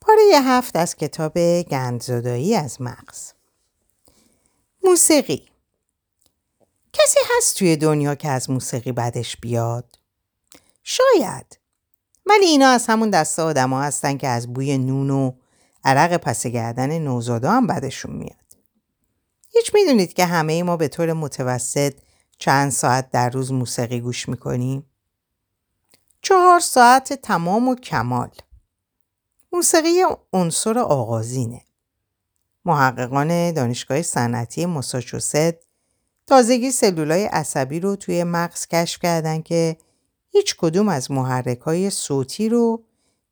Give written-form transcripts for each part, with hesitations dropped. پاره 7 از کتاب گندزدایی از مغز. موسیقی. کسی هست توی دنیا که از موسیقی بدش بیاد؟ شاید. ولی اینا از همون دسته آدم‌ها هستن که از بوی نون و عرق پس گردن نوزادا هم بدشون میاد. هیچ میدونید که همه ما به طور متوسط چند ساعت در روز موسیقی گوش میکنیم؟ 4 ساعت تمام و کمال. موسیقی عنصر آغازینه. محققان دانشگاه صنعتی ماساچوست تازگی سلولای عصبی رو توی مغز کشف کردن که هیچ کدوم از محرک‌های صوتی رو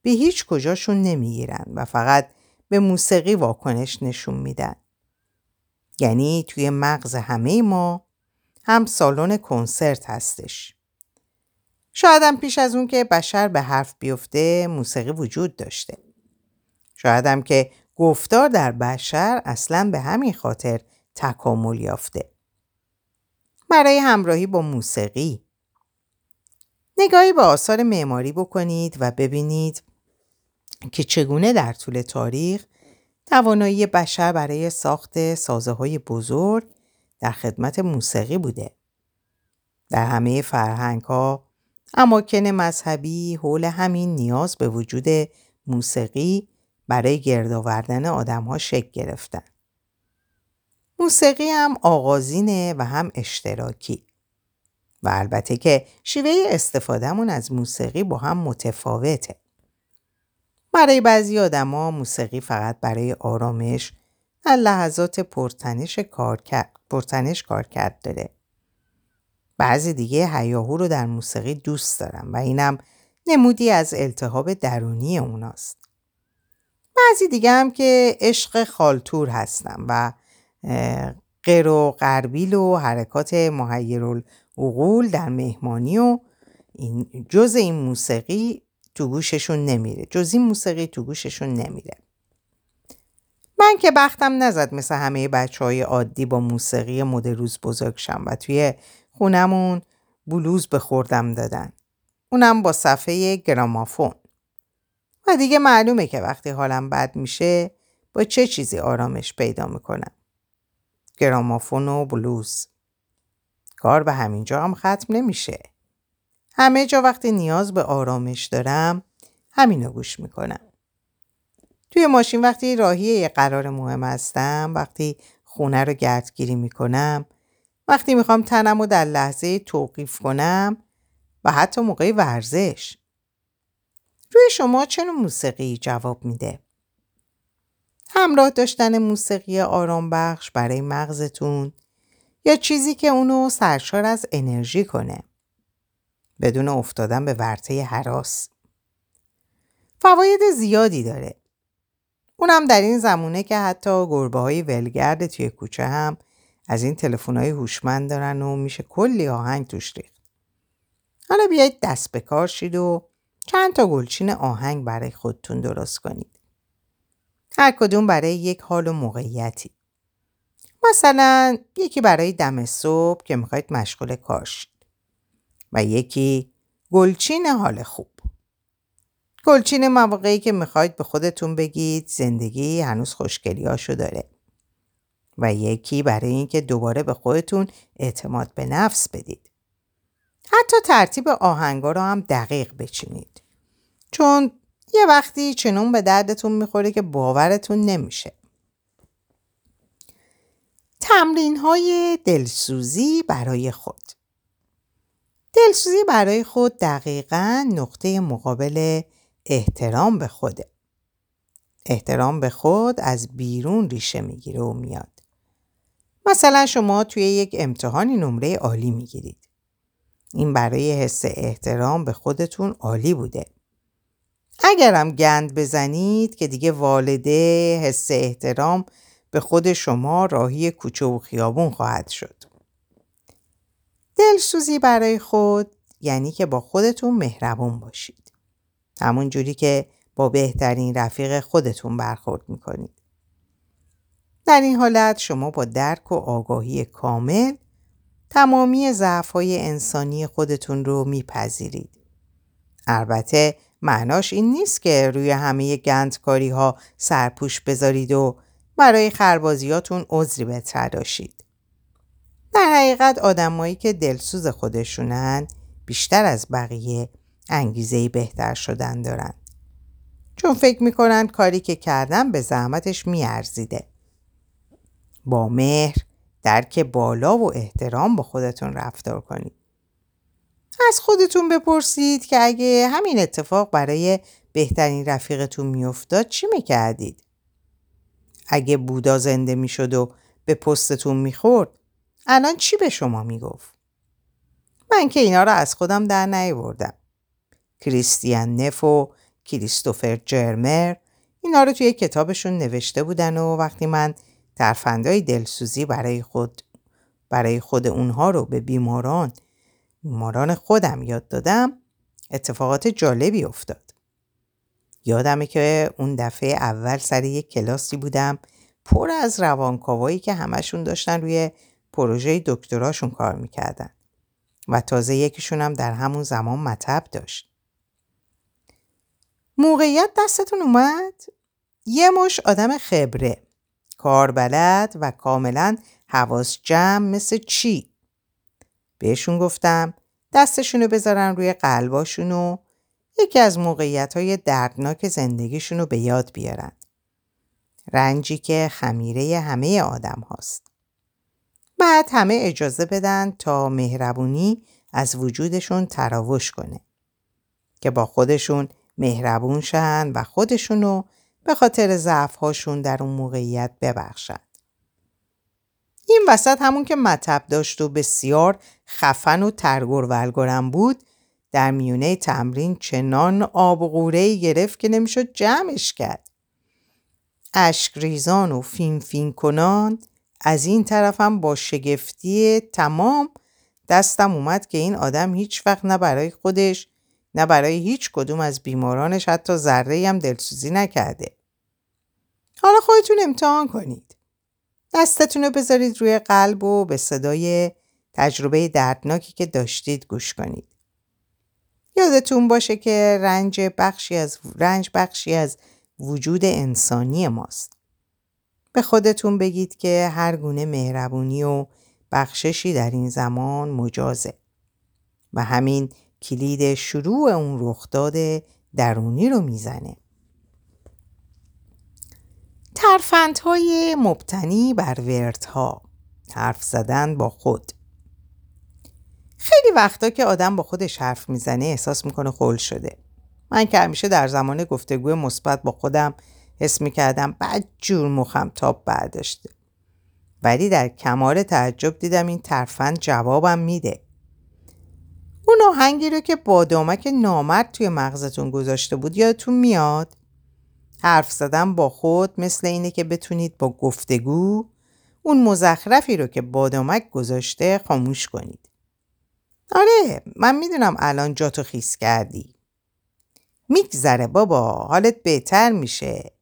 به هیچ کجاشون نمیگیرن و فقط به موسیقی واکنش نشون میدن. یعنی توی مغز همه ما هم سالن کنسرت هستش. شاید هم پیش از اون که بشر به حرف بیفته موسیقی وجود داشته. شاید هم که گفتار در بشر اصلاً به همین خاطر تکامل یافته. برای همراهی با موسیقی. نگاهی به آثار معماری بکنید و ببینید که چگونه در طول تاریخ توانایی بشر برای ساخت سازه‌های بزرگ در خدمت موسیقی بوده. در همه فرهنگ‌ها، اماکن مذهبی حول همین نیاز به وجود موسیقی برای گردآوردن آدم‌ها شکل گرفتن. موسیقی هم آغازینه و هم اشتراکی. و البته که شیوه استفادهمون از موسیقی با هم متفاوته. برای بعضی آدم‌ها موسیقی فقط برای آرامش در لحظات پرتنش کار کرد داره. بعضی دیگه هیاهو رو در موسیقی دوست دارن و اینم نمودی از التهاب درونی اوناست. بعضی دیگه هم که عشق خالتور هستن و قیر و قربیل و حرکات محیرالعقول در مهمانی و جز این موسیقی تو گوششون نمیره. من که بختم نزد مثل همه بچه‌های عادی با موسیقی مد روز بزرگ شم و توی خونمون بلوز به خوردم دادن، اونم با صفحه گرامافون. و دیگه معلومه که وقتی حالم بد میشه با چه چیزی آرامش پیدا میکنم. گرامافون و بلوز. کار به همین جا هم ختم نمیشه. همه جا وقتی نیاز به آرامش دارم همینو گوش میکنم. توی ماشین وقتی راهی یه قرار مهم هستم، وقتی خونه رو گردگیری میکنم، وقتی میخوام تنم رو در لحظه توقیف کنم و حتی موقع ورزش. روی شما چنون موسیقی جواب میده؟ همراه داشتن موسیقی آرام بخش برای مغزتون یا چیزی که اونو سرشار از انرژی کنه بدون افتادن به ورطه هراس. فواید زیادی داره. اونم در این زمونه که حتی گربه‌های ولگرد توی کوچه هم از این تلفن‌های هوشمند دارن و میشه کلی آهنگ توش ریخت. حالا بیایید دست به کار شید و چند تا گلچین آهنگ برای خودتون درست کنید. هر کدوم برای یک حال و موقعیتی. مثلا یکی برای دم صبح که میخواید مشغول کار شید و یکی گلچین حال خوب. گلچین مواقعی که میخواید به خودتون بگید زندگی هنوز خوشگلیاشو داره و یکی برای اینکه دوباره به خودتون اعتماد به نفس بدید. حتی ترتیب آهنگا رو هم دقیق بچینید. چون یه وقتی چنون به دردتون میخوره که باورتون نمیشه. تمرین‌های دلسوزی برای خود. دلسوزی برای خود دقیقاً نقطه مقابل احترام به خوده. احترام به خود از بیرون ریشه میگیره و میاد. مثلا شما توی یک امتحانی نمره عالی میگیرید. این برای حس احترام به خودتون عالی بوده. اگرم گند بزنید که دیگه والده حس احترام به خود شما راهی کوچه و خیابون خواهد شد. دلسوزی برای خود یعنی که با خودتون مهربون باشید. همون جوری که با بهترین رفیق خودتون برخورد میکنید. در این حالت شما با درک و آگاهی کامل تمامی ضعف‌های انسانی خودتون رو میپذیرید. البته معناش این نیست که روی همه گندکاری ها سرپوش بذارید و برای خربازیاتون عذری بتراشید. در حقیقت آدمایی که دلسوز خودشونن بیشتر از بقیه انگیزهی بهتر شدن دارن. چون فکر میکنن کاری که کردن به زحمتش میارزیده. با مهر، درک بالا و احترام با خودتون رفتار کنید. از خودتون بپرسید که اگه همین اتفاق برای بهترین رفیقتون میافتاد چی میکردید؟ اگه بودا زنده میشد و به پستتون میخورد الان چی به شما میگفت؟ من که اینا رو از خودم در نیاوردم. کریستیان نف و کریستوفر جرمر اینا رو توی کتابشون نوشته بودن و وقتی من ترفندهای دلسوزی برای خود اونها رو به بیماران خودم یاد دادم اتفاقات جالبی افتاد. یادمه که اون دفعه اول سر یک کلاسی بودم پر از روانکاوایی که همشون داشتن روی پروژه دکتراشون کار میکردن و تازه یکیشون هم در همون زمان مطب داشت. موقعیت دستتون اومد؟ یه مش آدم خبره، کاربلد و کاملا حواس جمع مثل چی؟ بهشون گفتم دستشونو بذارن روی قلباشون و یکی از موقعیت‌های دردناک زندگیشونو به یاد بیارن. رنجی که خمیره همه آدم هاست. بعد همه اجازه بدن تا مهربونی از وجودشون تراوش کنه. که با خودشون مهربون شن و خودشونو به خاطر ضعف‌هاشون در اون موقعیت ببخشن. این وسط همون که مطب داشت و بسیار خفن و ترگور ولگرم بود در میونه تمرین چنان آب و قوره‌ای گرفت که نمیشد جمعش کرد. اشک ریزان و فین فین کنان از این طرفم با شگفتی تمام دستم اومد که این آدم هیچ وقت نه برای خودش نه برای هیچ کدوم از بیمارانش حتی ذره‌ای هم دلسوزی نکرده. حالا خودتون امتحان کنید. دستتون رو بذارید روی قلب و به صدای تجربه دردناکی که داشتید گوش کنید. یادتون باشه که رنج بخشی از وجود انسانی ماست. به خودتون بگید که هر گونه مهربونی و بخششی در این زمان مجازه و همین کلید شروع اون رخداد درونی رو میزنه. ترفندهای مبتنی بر وردها، حرف زدن با خود. خیلی وقتا که آدم با خودش حرف میزنه احساس میکنه خل شده. من که همیشه در زمان گفتگوی مثبت با خودم حس میکردم بدجور مخم تاب برداشته. ولی در کمال تعجب دیدم این ترفند جوابم میده. اون آهنگی رو که بادامک نامرد توی مغزتون گذاشته بود یادتون میاد؟ حرف زدن با خود مثل اینه که بتونید با گفتگو اون مزخرفی رو که بادامک گذاشته خاموش کنید. آره من میدونم الان جاتو خیس کردی. میگذره بابا، حالت بهتر میشه.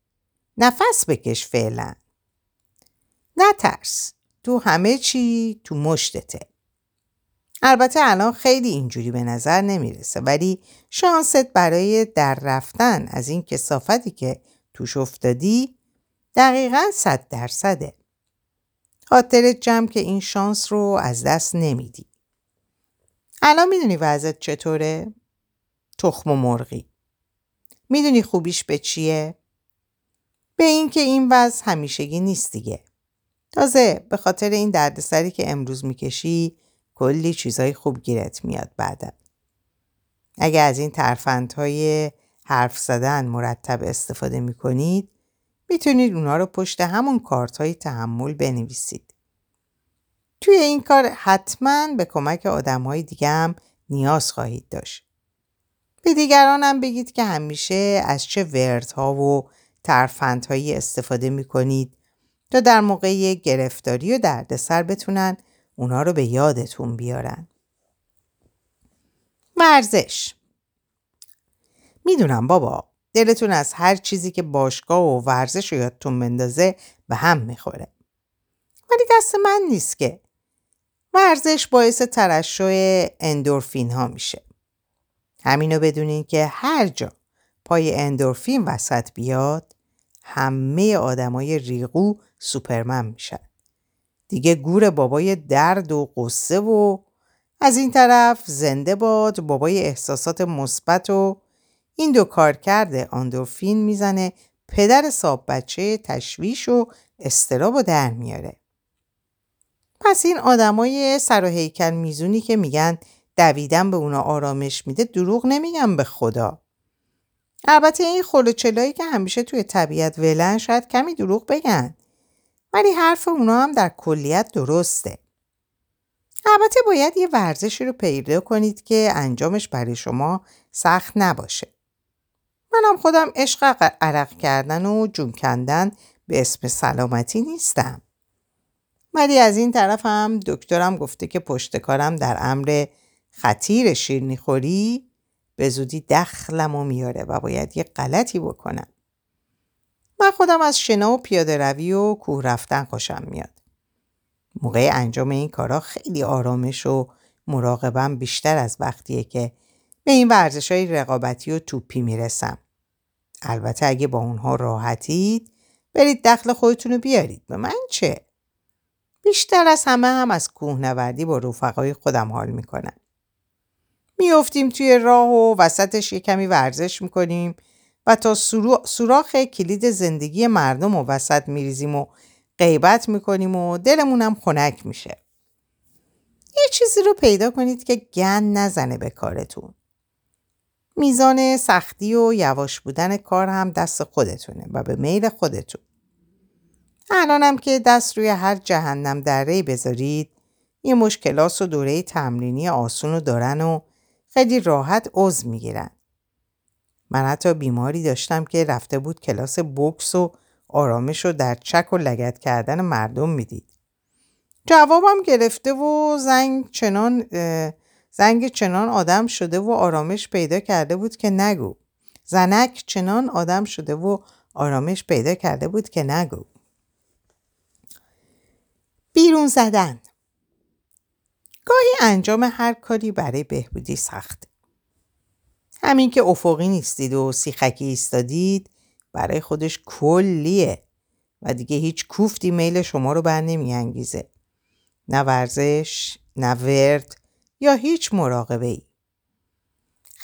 نفس بکش فعلا. نترس، تو همه چی تو مشتته. البته الان خیلی اینجوری به نظر نمیرسه ولی شانست برای در رفتن از این کثافتی که توش افتادی دقیقاً 100%. خاطرت جمع که این شانس رو از دست نمیدی. الان میدونی وضعت چطوره؟ تخم و مرغی. میدونی خوبیش به چیه؟ به این که این وضع همیشگی نیست دیگه. تازه به خاطر این دردسری که امروز میکشی کلی چیزای خوب گیرت میاد بعداً. اگه از این ترفندهای حرف زدن مرتب استفاده میکنید میتونید اونا رو پشت همون کارت‌های تحمل بنویسید. توی این کار حتماً به کمک آدم‌های دیگه هم نیاز خواهید داشت. به دیگران هم بگید که همیشه از چه وردها و ترفندهایی استفاده میکنید تا در موقع گرفتاری و دردسر بتونن اونا رو به یادتون بیارن. ورزش. میدونم بابا دلتون از هر چیزی که باشگاه و ورزش رو یادتون بندازه به هم میخوره. ولی دست من نیست که. ورزش باعث ترشح اندورفین ها میشه. همینو بدونین که هر جا پای اندورفین وسط بیاد، همه آدمای ریقو سوپرمن میشن. دیگه گور بابای درد و قصه و از این طرف زنده باد بابای احساسات مثبت و این دو کار کرده اندورفین میزنه پدر صاحب بچه تشویش و استرابو در میاره. پس این آدمای سر و هیکل میزونی که میگن دویدن به اونا آرامش میده دروغ نمیگن به خدا. البته این خلوچلایی که همیشه توی طبیعت ولن شاید کمی دروغ بگن، ولی حرف اونا هم در کلیت درسته. البته باید یه ورزشی رو پیدا کنید که انجامش برای شما سخت نباشه. منم خودم عشق عرق کردن و جون کندن به اسم سلامتی نیستم. ولی از این طرف هم دکترم گفته که پشتکارم در امر خطیر شیرینی‌خوری به زودی دخلمو میاره و باید یه غلطی بکنم. من خودم از شنا و پیاده روی و کوه رفتن خوشم میاد. موقع انجام این کارا خیلی آرامش و مراقبم بیشتر از وقتیه که به این ورزش‌های رقابتی و توپی میرسم. البته اگه با اونها راحتید برید دخل خودتونو بیارید، به من چه؟ بیشتر از همه هم از کوهنوردی با رفقای خودم حال میکنم. میافتیم توی راه و وسطش یه کمی ورزش میکنیم و تا سوراخ کلید زندگی مردم و وسط میریزیم و غیبت میکنیم و دلمونم خنک میشه. یه چیزی رو پیدا کنید که گند نزنه به کارتون. میزان سختی و یواش بودن کار هم دست خودتونه و به میل خودتون. الانم که دست روی هر جهنم دره‌ای بذارید، یه مش کلاس و دوره تمرینی آسونو دارن و خیلی راحت عضو میگیرن. من حتی بیماری داشتم که رفته بود کلاس بوکس و آرامشو در چک و لگد کردن مردم میدید. جوابم گرفته و زنگ چنان آدم شده و آرامش پیدا کرده بود که نگو. زنک چنان آدم شده و آرامش پیدا کرده بود که نگو. بیرون زدن. گاهی انجام هر کاری برای بهبودی سخته. همین که افقی نیستید و سیخکی ایستادید برای خودش کلیه و دیگه هیچ کوفتی میل شما رو بر نمیانگیزه. نه ورزش، نه ورد یا هیچ مراقبه ای.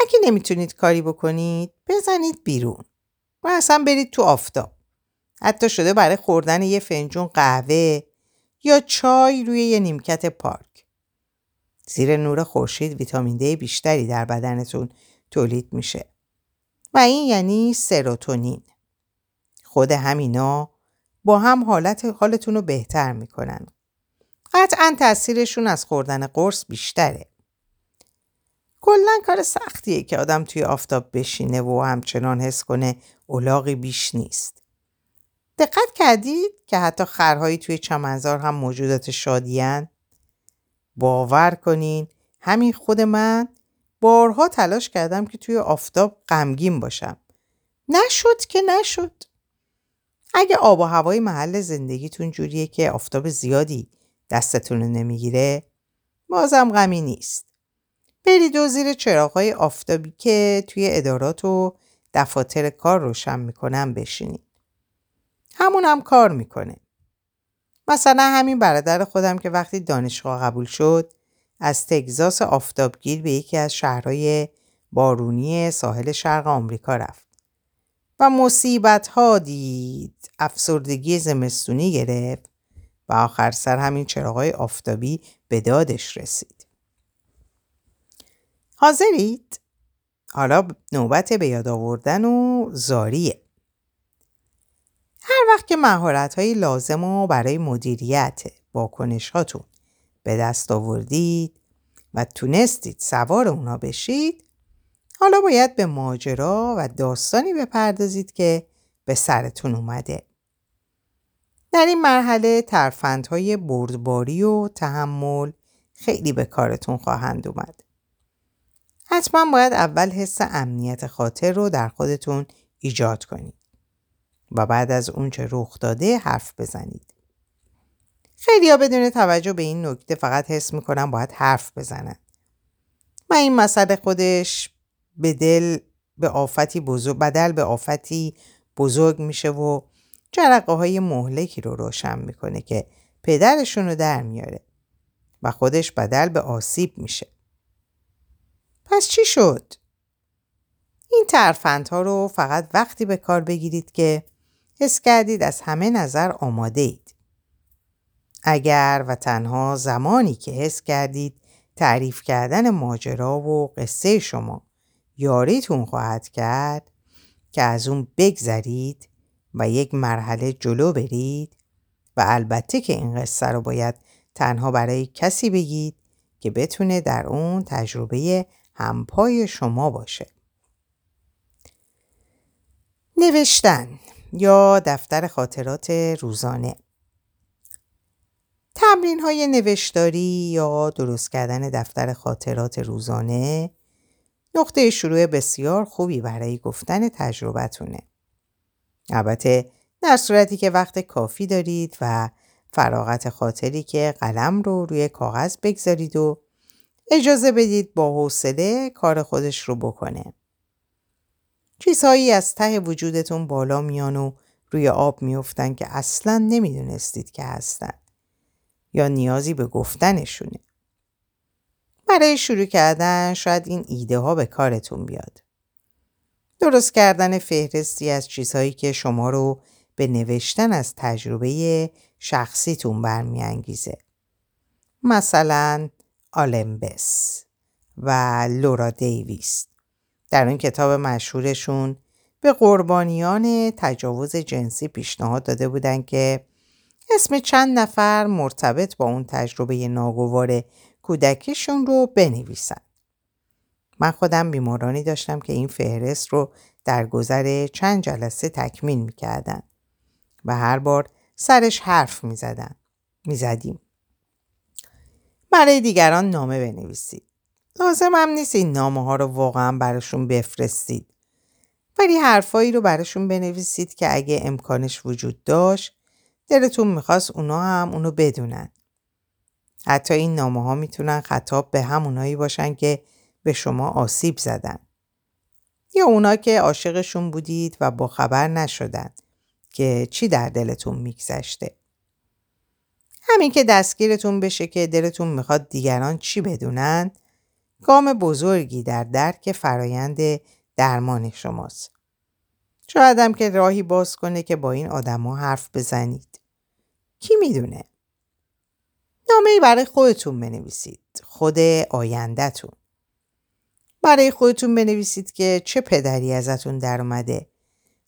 اگه نمیتونید کاری بکنید بزنید بیرون و اصلا برید تو آفتاب. حتی شده برای خوردن یه فنجون قهوه یا چای روی یه نیمکت پارک. زیر نور خورشید ویتامین دی بیشتری در بدنتون تولید میشه و این یعنی سروتونین. خود همینا با هم حالتون رو بهتر میکنن. قطعا تأثیرشون از خوردن قرص بیشتره. کلاً کار سختیه که آدم توی آفتاب بشینه و همچنان حس کنه اولاغی بیش نیست. دقت کردید که حتی خرهایی توی چمنزار هم موجودات شادی‌اند؟ باور کنین همین خود من بارها تلاش کردم که توی آفتاب غمگین باشم. نشد. اگه آب و هوای محل زندگیتون جوریه که آفتاب زیادی دستتون رو نمیگیره بازم غمی نیست. برید و زیر چراغ‌های آفتابی که توی ادارات و دفاتر کار روشن میکنن بشینید. همون هم کار میکنه. مثلا همین برادر خودم که وقتی دانشگاه قبول شد از تگزاس آفتابگیر به یکی از شهرهای بارونی ساحل شرق آمریکا رفت و مصیبت‌ها دید، افسردگی زمستونی گرفت و آخر سر همین چراغای آفتابی به دادش رسید. حاضرید؟ حالا نوبت به یاد آوردن و زاریه. هر وقت که مهارت‌های لازم و برای مدیریت واکنش هاتون به دست آوردید و تونستید سوار اونا بشید، حالا باید به ماجرا و داستانی بپردازید که به سرتون اومده. در این مرحله ترفندهای بردباری و تحمل خیلی به کارتون خواهند اومد. حتما باید اول حس امنیت خاطر رو در خودتون ایجاد کنید و بعد از اون چه رخ داده حرف بزنید. خیلی‌ها بدون توجه به این نکته فقط حس میکنن باید حرف بزنن. و این مسئله خودش به دل به آفتی بزرگ میشه و جرقه های مهلکی رو روشن میکنه که پدرشون رو در میاره و خودش بدل به آسیب میشه. پس چی شد؟ این ترفندها رو فقط وقتی به کار بگیرید که حس کردید از همه نظر آماده اید. اگر و تنها زمانی که حس کردید تعریف کردن ماجرا و قصه شما یاریتون خواهد کرد که از اون بگذرید و یک مرحله جلو برید و البته که این قصه رو باید تنها برای کسی بگید که بتونه در اون تجربه همپای شما باشه. نوشتن یا دفتر خاطرات روزانه. تمرین‌های نوشتاری یا درست کردن دفتر خاطرات روزانه نقطه شروع بسیار خوبی برای گفتن تجربتونه. البته در صورتی که وقت کافی دارید و فراغت خاطری که قلم رو روی کاغذ بگذارید و اجازه بدید با حوصله کار خودش رو بکنه. چیزهایی از ته وجودتون بالا میان و روی آب میافتن که اصلاً نمیدونستید که هستن یا نیازی به گفتنشونه. برای شروع کردن شاید این ایده ها به کارتون بیاد. درست کردن فهرستی از چیزهایی که شما رو به نوشتن از تجربه شخصیتون برمیانگیزه. مثلا آلمبس و لورا دیویس در این کتاب مشهورشون به قربانیان تجاوز جنسی پیشنهاد داده بودن که اسم چند نفر مرتبط با اون تجربه ناگوار کودکیشون رو بنویسن. من خودم بیمارانی داشتم که این فهرست رو در گذر چند جلسه تکمیل میکردن و هر بار سرش حرف میزدیم. برای دیگران نامه بنویسید. لازم هم نیست این نامه ها رو واقعا براشون بفرستید، ولی حرفایی رو براشون بنویسید که اگه امکانش وجود داشت دلتون میخواست اونا هم اونو بدونن. حتی این نامه ها میتونن خطاب به همونایی باشن که به شما آسیب زدن یا اونا که عاشقشون بودید و با خبر نشدن که چی در دلتون میگذشته. همین که دستگیرتون بشه که دلتون میخواد دیگران چی بدونن گام بزرگی در درک فرایند درمان شماست. شاید هم که راهی باز کنه که با این آدما حرف بزنید. کی میدونه؟ نامه‌ای برای خودتون بنویسید، خود آینده‌تون. برای خودتون بنویسید که چه پدری ازتون در اومده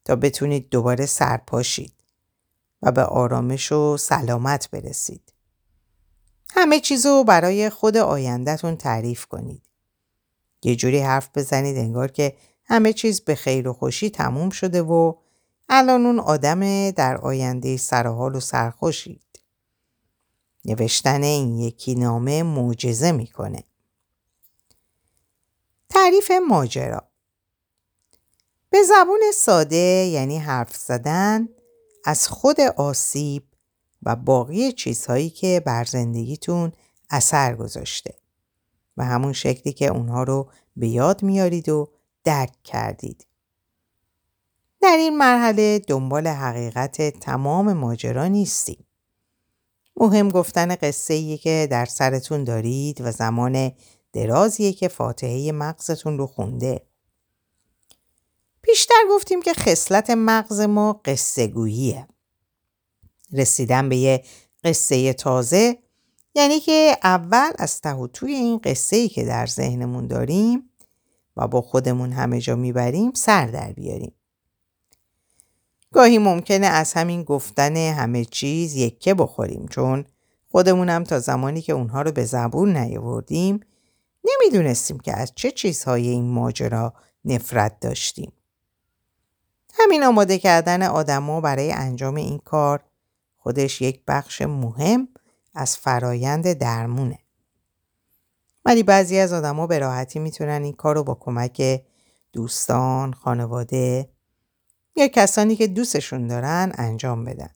تا بتونید دوباره سرپاشید و به آرامش و سلامت برسید. همه چیزو برای خود آینده‌تون تعریف کنید. یه جوری حرف بزنید انگار که همه چیز به خیر و خوشی تموم شده و الان اون آدم در آینده سرحال و سرخوشید. نوشتن این یکی نامه معجزه میکنه. تعریف ماجرا به زبان ساده یعنی حرف زدن از خود آسیب و باقی چیزهایی که بر زندگیتون اثر گذاشته و همون شکلی که اونها رو به یاد میارید و درک کردید. در این مرحله دنبال حقیقت تمام ماجرا نیستیم. مهم گفتن قصه‌ای که در سرتون دارید و زمان درازیه که فاتحه مغزتون رو خونده. پیشتر گفتیم که خصلت مغز ما قصه گوییه. رسیدن به یه قصه تازه یعنی که اول از ته و توی این قصه‌ای که در ذهنمون داریم و با خودمون همه جا میبریم سر در بیاریم. گاهی ممکنه از همین گفتن همه چیز یکه بخوریم چون خودمونم تا زمانی که اونها رو به زبون نیاوردیم نمیدونستیم که از چه چیزهای این ماجرا نفرت داشتیم. همین آماده کردن آدما برای انجام این کار خودش یک بخش مهم از فرایند درمونه. ولی بعضی از آدما به راحتی میتونن این کار رو با کمک دوستان، خانواده یا کسانی که دوستشون دارن انجام بدن.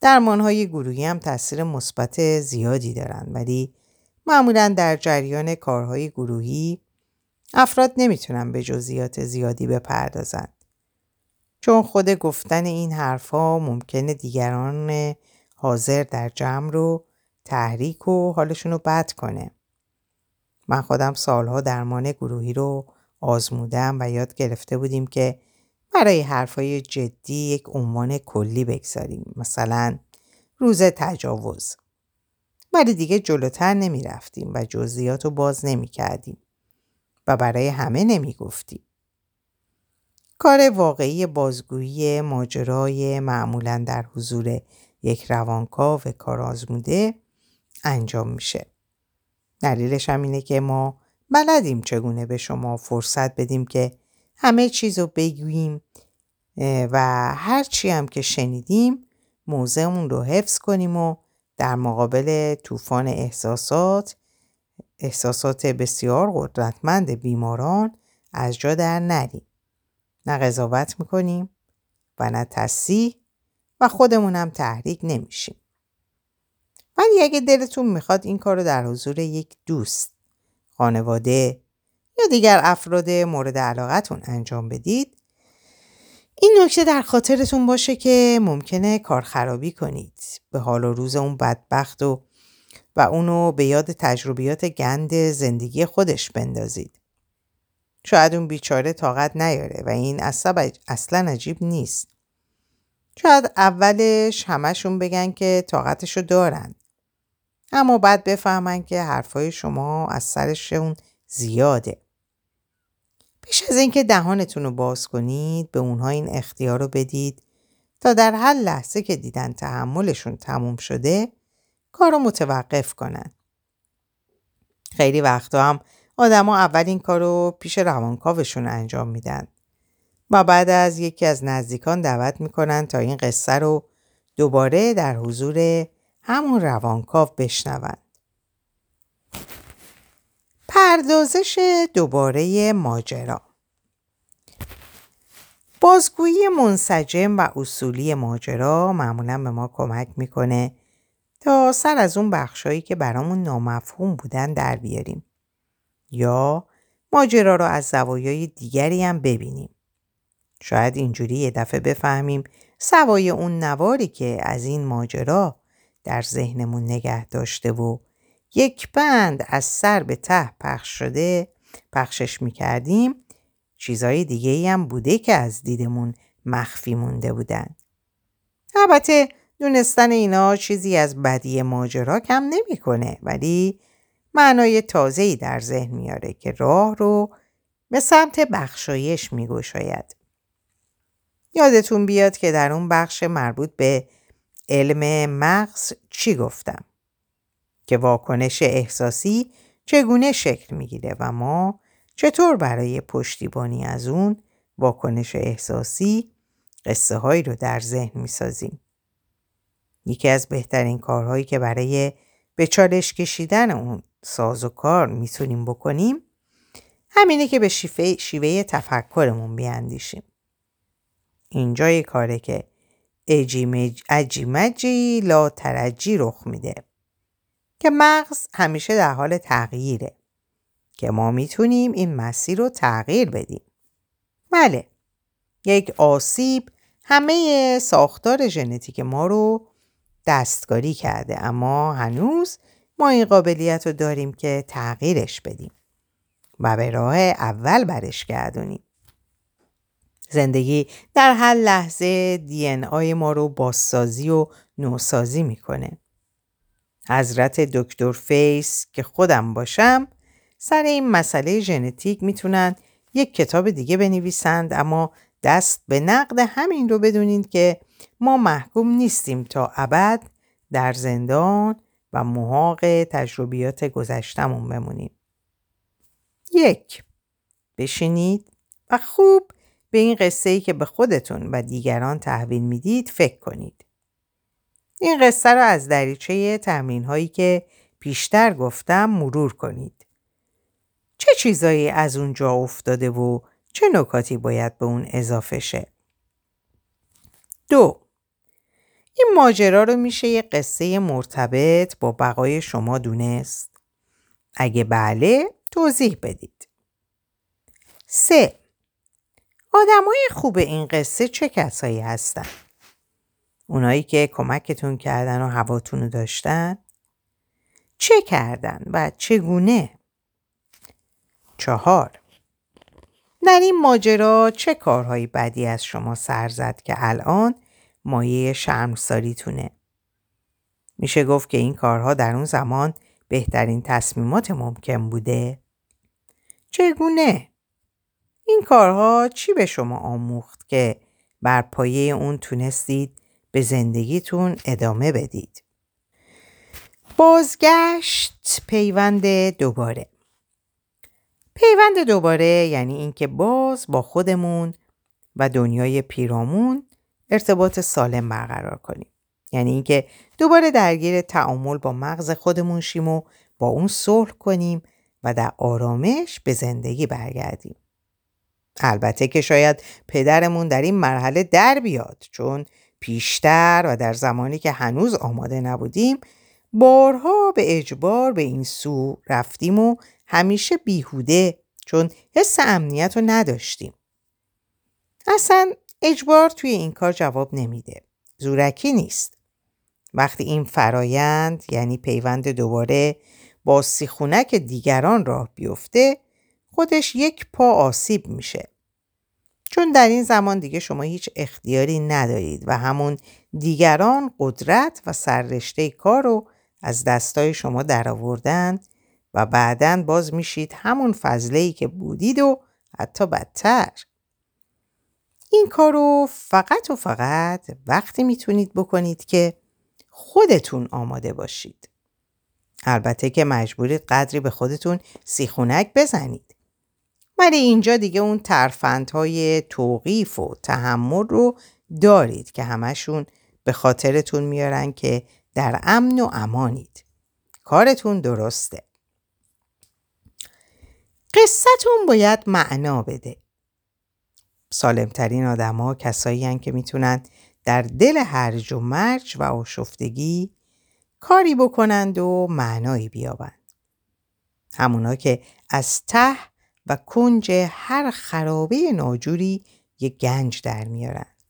درمان‌های گروهی هم تاثیر مثبت زیادی دارن ولی معمولاً در جریان کارهای گروهی افراد نمیتونن به جزئیات زیادی بپردازند، چون خود گفتن این حرفها ممکنه دیگران حاضر در جمع رو تحریک و حالشون رو بد کنه. من خودم سالها درمان گروهی رو آزمودم و یاد گرفته بودیم که برای حرفای جدی یک عنوان کلی بگذاریم، مثلا روز تجاوز، ولی دیگه جلوتر نمی رفتیم و جزئیات رو باز نمی کردیم و برای همه نمی گفتیم. کار واقعی بازگویی ماجرای معمولاً در حضور یک روانکاو و کار آزموده انجام میشه. دلیلش هم اینه که ما بلدیم چگونه به شما فرصت بدیم که همه چیزو بگوییم و هر چی هم که شنیدیم موضعمون رو حفظ کنیم و در مقابل طوفان احساسات بسیار قدرتمند بیماران از جا در نریم. نه قضاوت میکنیم و نه تصحیح و خودمون هم تحریک نمیشیم. ولی اگه دلتون میخواد این کار رو در حضور یک دوست، خانواده یا دیگر افراد مورد علاقتون انجام بدید، این نکته در خاطرتون باشه که ممکنه کار خرابی کنید، به حال و روز اون بدبخت و اونو به یاد تجربیات گند زندگی خودش بندازید. شاید اون بیچاره طاقت نیاره و این اصلا عجیب نیست. شاید اولش همشون بگن که طاقتشو دارن، اما بعد بفهمن که حرفای شما از سرشون زیاده. پیش از اینکه دهانتون رو باز کنید به اونها این اختیار رو بدید تا در هر لحظه که دیدن تحملشون تموم شده کارو متوقف کنن. خیلی وقتا هم آدما اول این کارو پیش روانکاوشون انجام میدن و بعد از یکی از نزدیکان دعوت میکنن تا این قصه رو دوباره در حضور همون روانکاو بشنوند. پردازش دوباره ماجرا. بازگویی منسجم و اصولی ماجرا معمولاً به ما کمک میکنه تا سر از اون بخشایی که برامون نامفهوم بودن در بیاریم یا ماجرا رو از زوایای دیگری هم ببینیم. شاید اینجوری یه دفعه بفهمیم سوای اون نواری که از این ماجرا در ذهنمون نگه داشته و یک بند از سر به ته پخشش میکردیم چیزای دیگه‌ای هم بوده که از دیدمون مخفی مونده بودن. البته دونستن اینا چیزی از بدی ماجرا کم نمیکنه، ولی معنای تازه‌ای در ذهن میاره که راه رو به سمت بخشایش میگشاید. یادتون بیاد که در اون بخش مربوط به علم مغز چی گفتم؟ که واکنش احساسی چگونه شکل میگیره و ما چطور برای پشتیبانی از اون واکنش احساسی قصه هایی رو در ذهن میسازیم. یکی از بهترین کارهایی که برای به چالش کشیدن اون ساز و کار میتونیم بکنیم همینه که به شیوه تفکرمون بیاندیشیم. اینجا یه کاره که اجیمجی لا ترجی رخ میده که مغز همیشه در حال تغییره که ما میتونیم این مسیر رو تغییر بدیم. بله، یک آسیب همه ساختار ژنتیک ما رو دستکاری کرده، اما هنوز ما این قابلیت رو داریم که تغییرش بدیم و به راه اول برش گردونیم. زندگی در هر لحظه دی ان آی ما رو بازسازی و نوسازی میکنه. حضرت دکتر فیس که خودم باشم سر این مسئله ژنتیک میتونن یک کتاب دیگه بنویسند، اما دست به نقد همین رو بدونید که ما محکوم نیستیم تا ابد در زندان و محاق تجربیات گذشتمون بمونیم. یک، بشینید و خوب به این قصه‌ای که به خودتون و دیگران تحویل میدید فکر کنید. این قصه رو از دریچه تمرین‌هایی که پیشتر گفتم مرور کنید. چه چیزایی از اونجا افتاده و چه نکاتی باید به اون اضافه شه؟ دو، این ماجرا رو میشه یه قصه مرتبط با بقای شما دونست؟ اگه بله توضیح بدید. 3. آدمای خوب این قصه چه کسایی هستن؟ اونایی که کمکتون کردن و هواتون رو داشتن؟ چه کردن و چگونه؟ 4. در این ماجرا چه کارهای بدی از شما سر زد که الان مایه شرمساریتونه؟ میشه گفت که این کارها در اون زمان بهترین تصمیمات ممکن بوده؟ چگونه؟ این کارها چی به شما آموخت که بر پایه اون تونستید به زندگیتون ادامه بدید؟ بازگشت، پیوند دوباره. پیوند دوباره یعنی اینکه باز با خودمون و دنیای پیرامون ارتباط سالم برقرار کنیم. یعنی اینکه دوباره درگیر تعامل با مغز خودمون شیم و با اون صلح کنیم و در آرامش به زندگی برگردیم. البته که شاید پدرمون در این مرحله در بیاد، چون پیشتر و در زمانی که هنوز آماده نبودیم بارها به اجبار به این سو رفتیم و همیشه بیهوده، چون حس امنیت رو نداشتیم. اصلا اجبار توی این کار جواب نمیده، زورکی نیست. وقتی این فرایند یعنی پیوند دوباره با سیخونک دیگران راه بیفته، خودش یک پا آسیب میشه، چون در این زمان دیگه شما هیچ اختیاری ندارید و همون دیگران قدرت و سررشته کار رو از دستای شما درآوردند و بعداً باز میشید همون فضله‌ای که بودید و حتی بدتر. این کار رو فقط و فقط وقتی میتونید بکنید که خودتون آماده باشید. البته که مجبورید قدری به خودتون سیخونک بزنید، ولی اینجا دیگه اون ترفندهای توقیف و تحمل رو دارید که همشون به خاطرتون میارن که در امن و امانید، کارتون درسته. قصتون باید معنا بده. سالمترین آدم ها کسایی هن که میتونن در دل هرج و مرج و آشفتگی کاری بکنند و معنایی بیابند. همونا که از ته و کنج هر خرابه ناجوری یک گنج در میارند.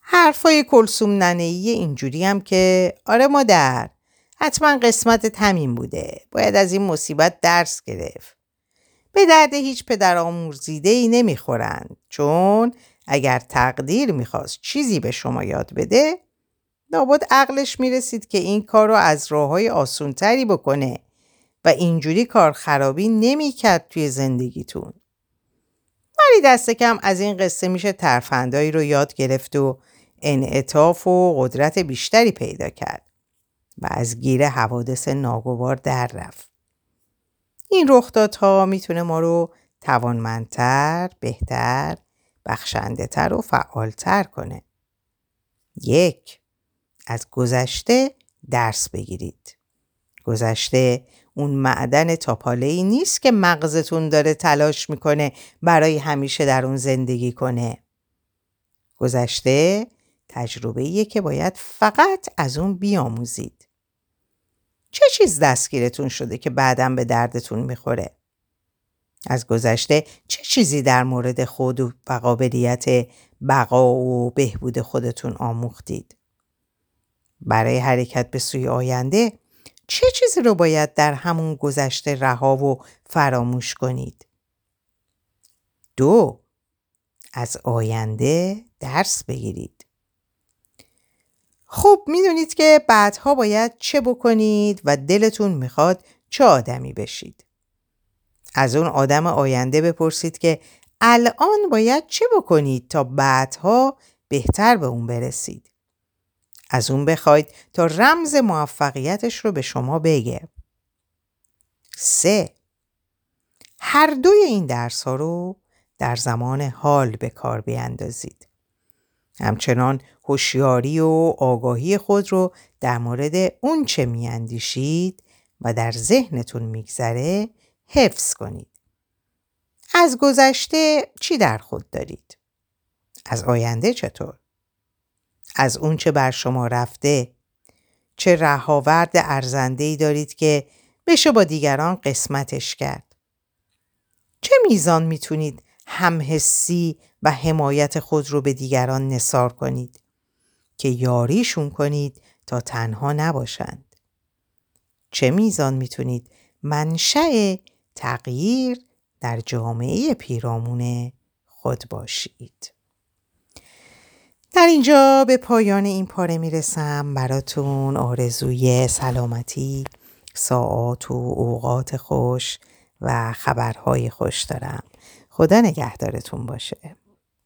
حرفای کلثوم ننه‌ای اینجوری هم که آره مادر، حتما قسمتت همین بوده، باید از این مصیبت درس گرفت. به درد هیچ پدر آمرزیده‌ای نمیخورند، چون اگر تقدیر میخواست چیزی به شما یاد بده، لابد عقلش میرسید که این کار رو از راه‌های آسان‌تری بکنه و اینجوری کار خرابی نمیکرد توی زندگیتون. ولی دست کم از این قصه میشه ترفندایی رو یاد گرفت و انعطاف و قدرت بیشتری پیدا کرد و از گیر حوادث ناگوار در رفت. این رخدادها میتونه ما رو توانمندتر، بهتر، بخشنده‌تر و فعالتر کنه. 1. از گذشته درس بگیرید. گذشته اون معدن تاپاله‌ای نیست که مغزتون داره تلاش میکنه برای همیشه در اون زندگی کنه. گذشته تجربه‌ایه که باید فقط از اون بیاموزید. چه چیز دستگیرتون شده که بعداً به دردتون میخوره؟ از گذشته چه چیزی در مورد خود و قابلیت بقا و بهبود خودتون آموختید؟ برای حرکت به سوی آینده چه چیزی رو باید در همون گذشته رها و فراموش کنید؟ 2. از آینده درس بگیرید. خب میدونید که بعدها باید چه بکنید و دلتون میخواد چه آدمی بشید. از اون آدم آینده بپرسید که الان باید چه بکنید تا بعدها بهتر به اون برسید. از اون بخواید تا رمز موفقیتش رو به شما بگه. 3. هر دوی این درس ها رو در زمان حال به کار بیندازید. همچنان هوشیاری و آگاهی خود رو در مورد اون چه میاندیشید و در ذهنتون میگذره حفظ کنید. از گذشته چی در خود دارید؟ از آینده چطور؟ از اون چه بر شما رفته چه رهاورد ارزنده‌ای دارید که بشه با دیگران قسمتش کرد؟ چه میزان میتونید همحسی و حمایت خود رو به دیگران نثار کنید که یاریشون کنید تا تنها نباشند؟ چه میزان میتونید منشأ تغییر در جامعه پیرامون خود باشید؟ در اینجا به پایان این پاره میرسم. براتون آرزوی سلامتی، ساعات و اوقات خوش و خبرهای خوش دارم. خدا نگهدارتون باشه.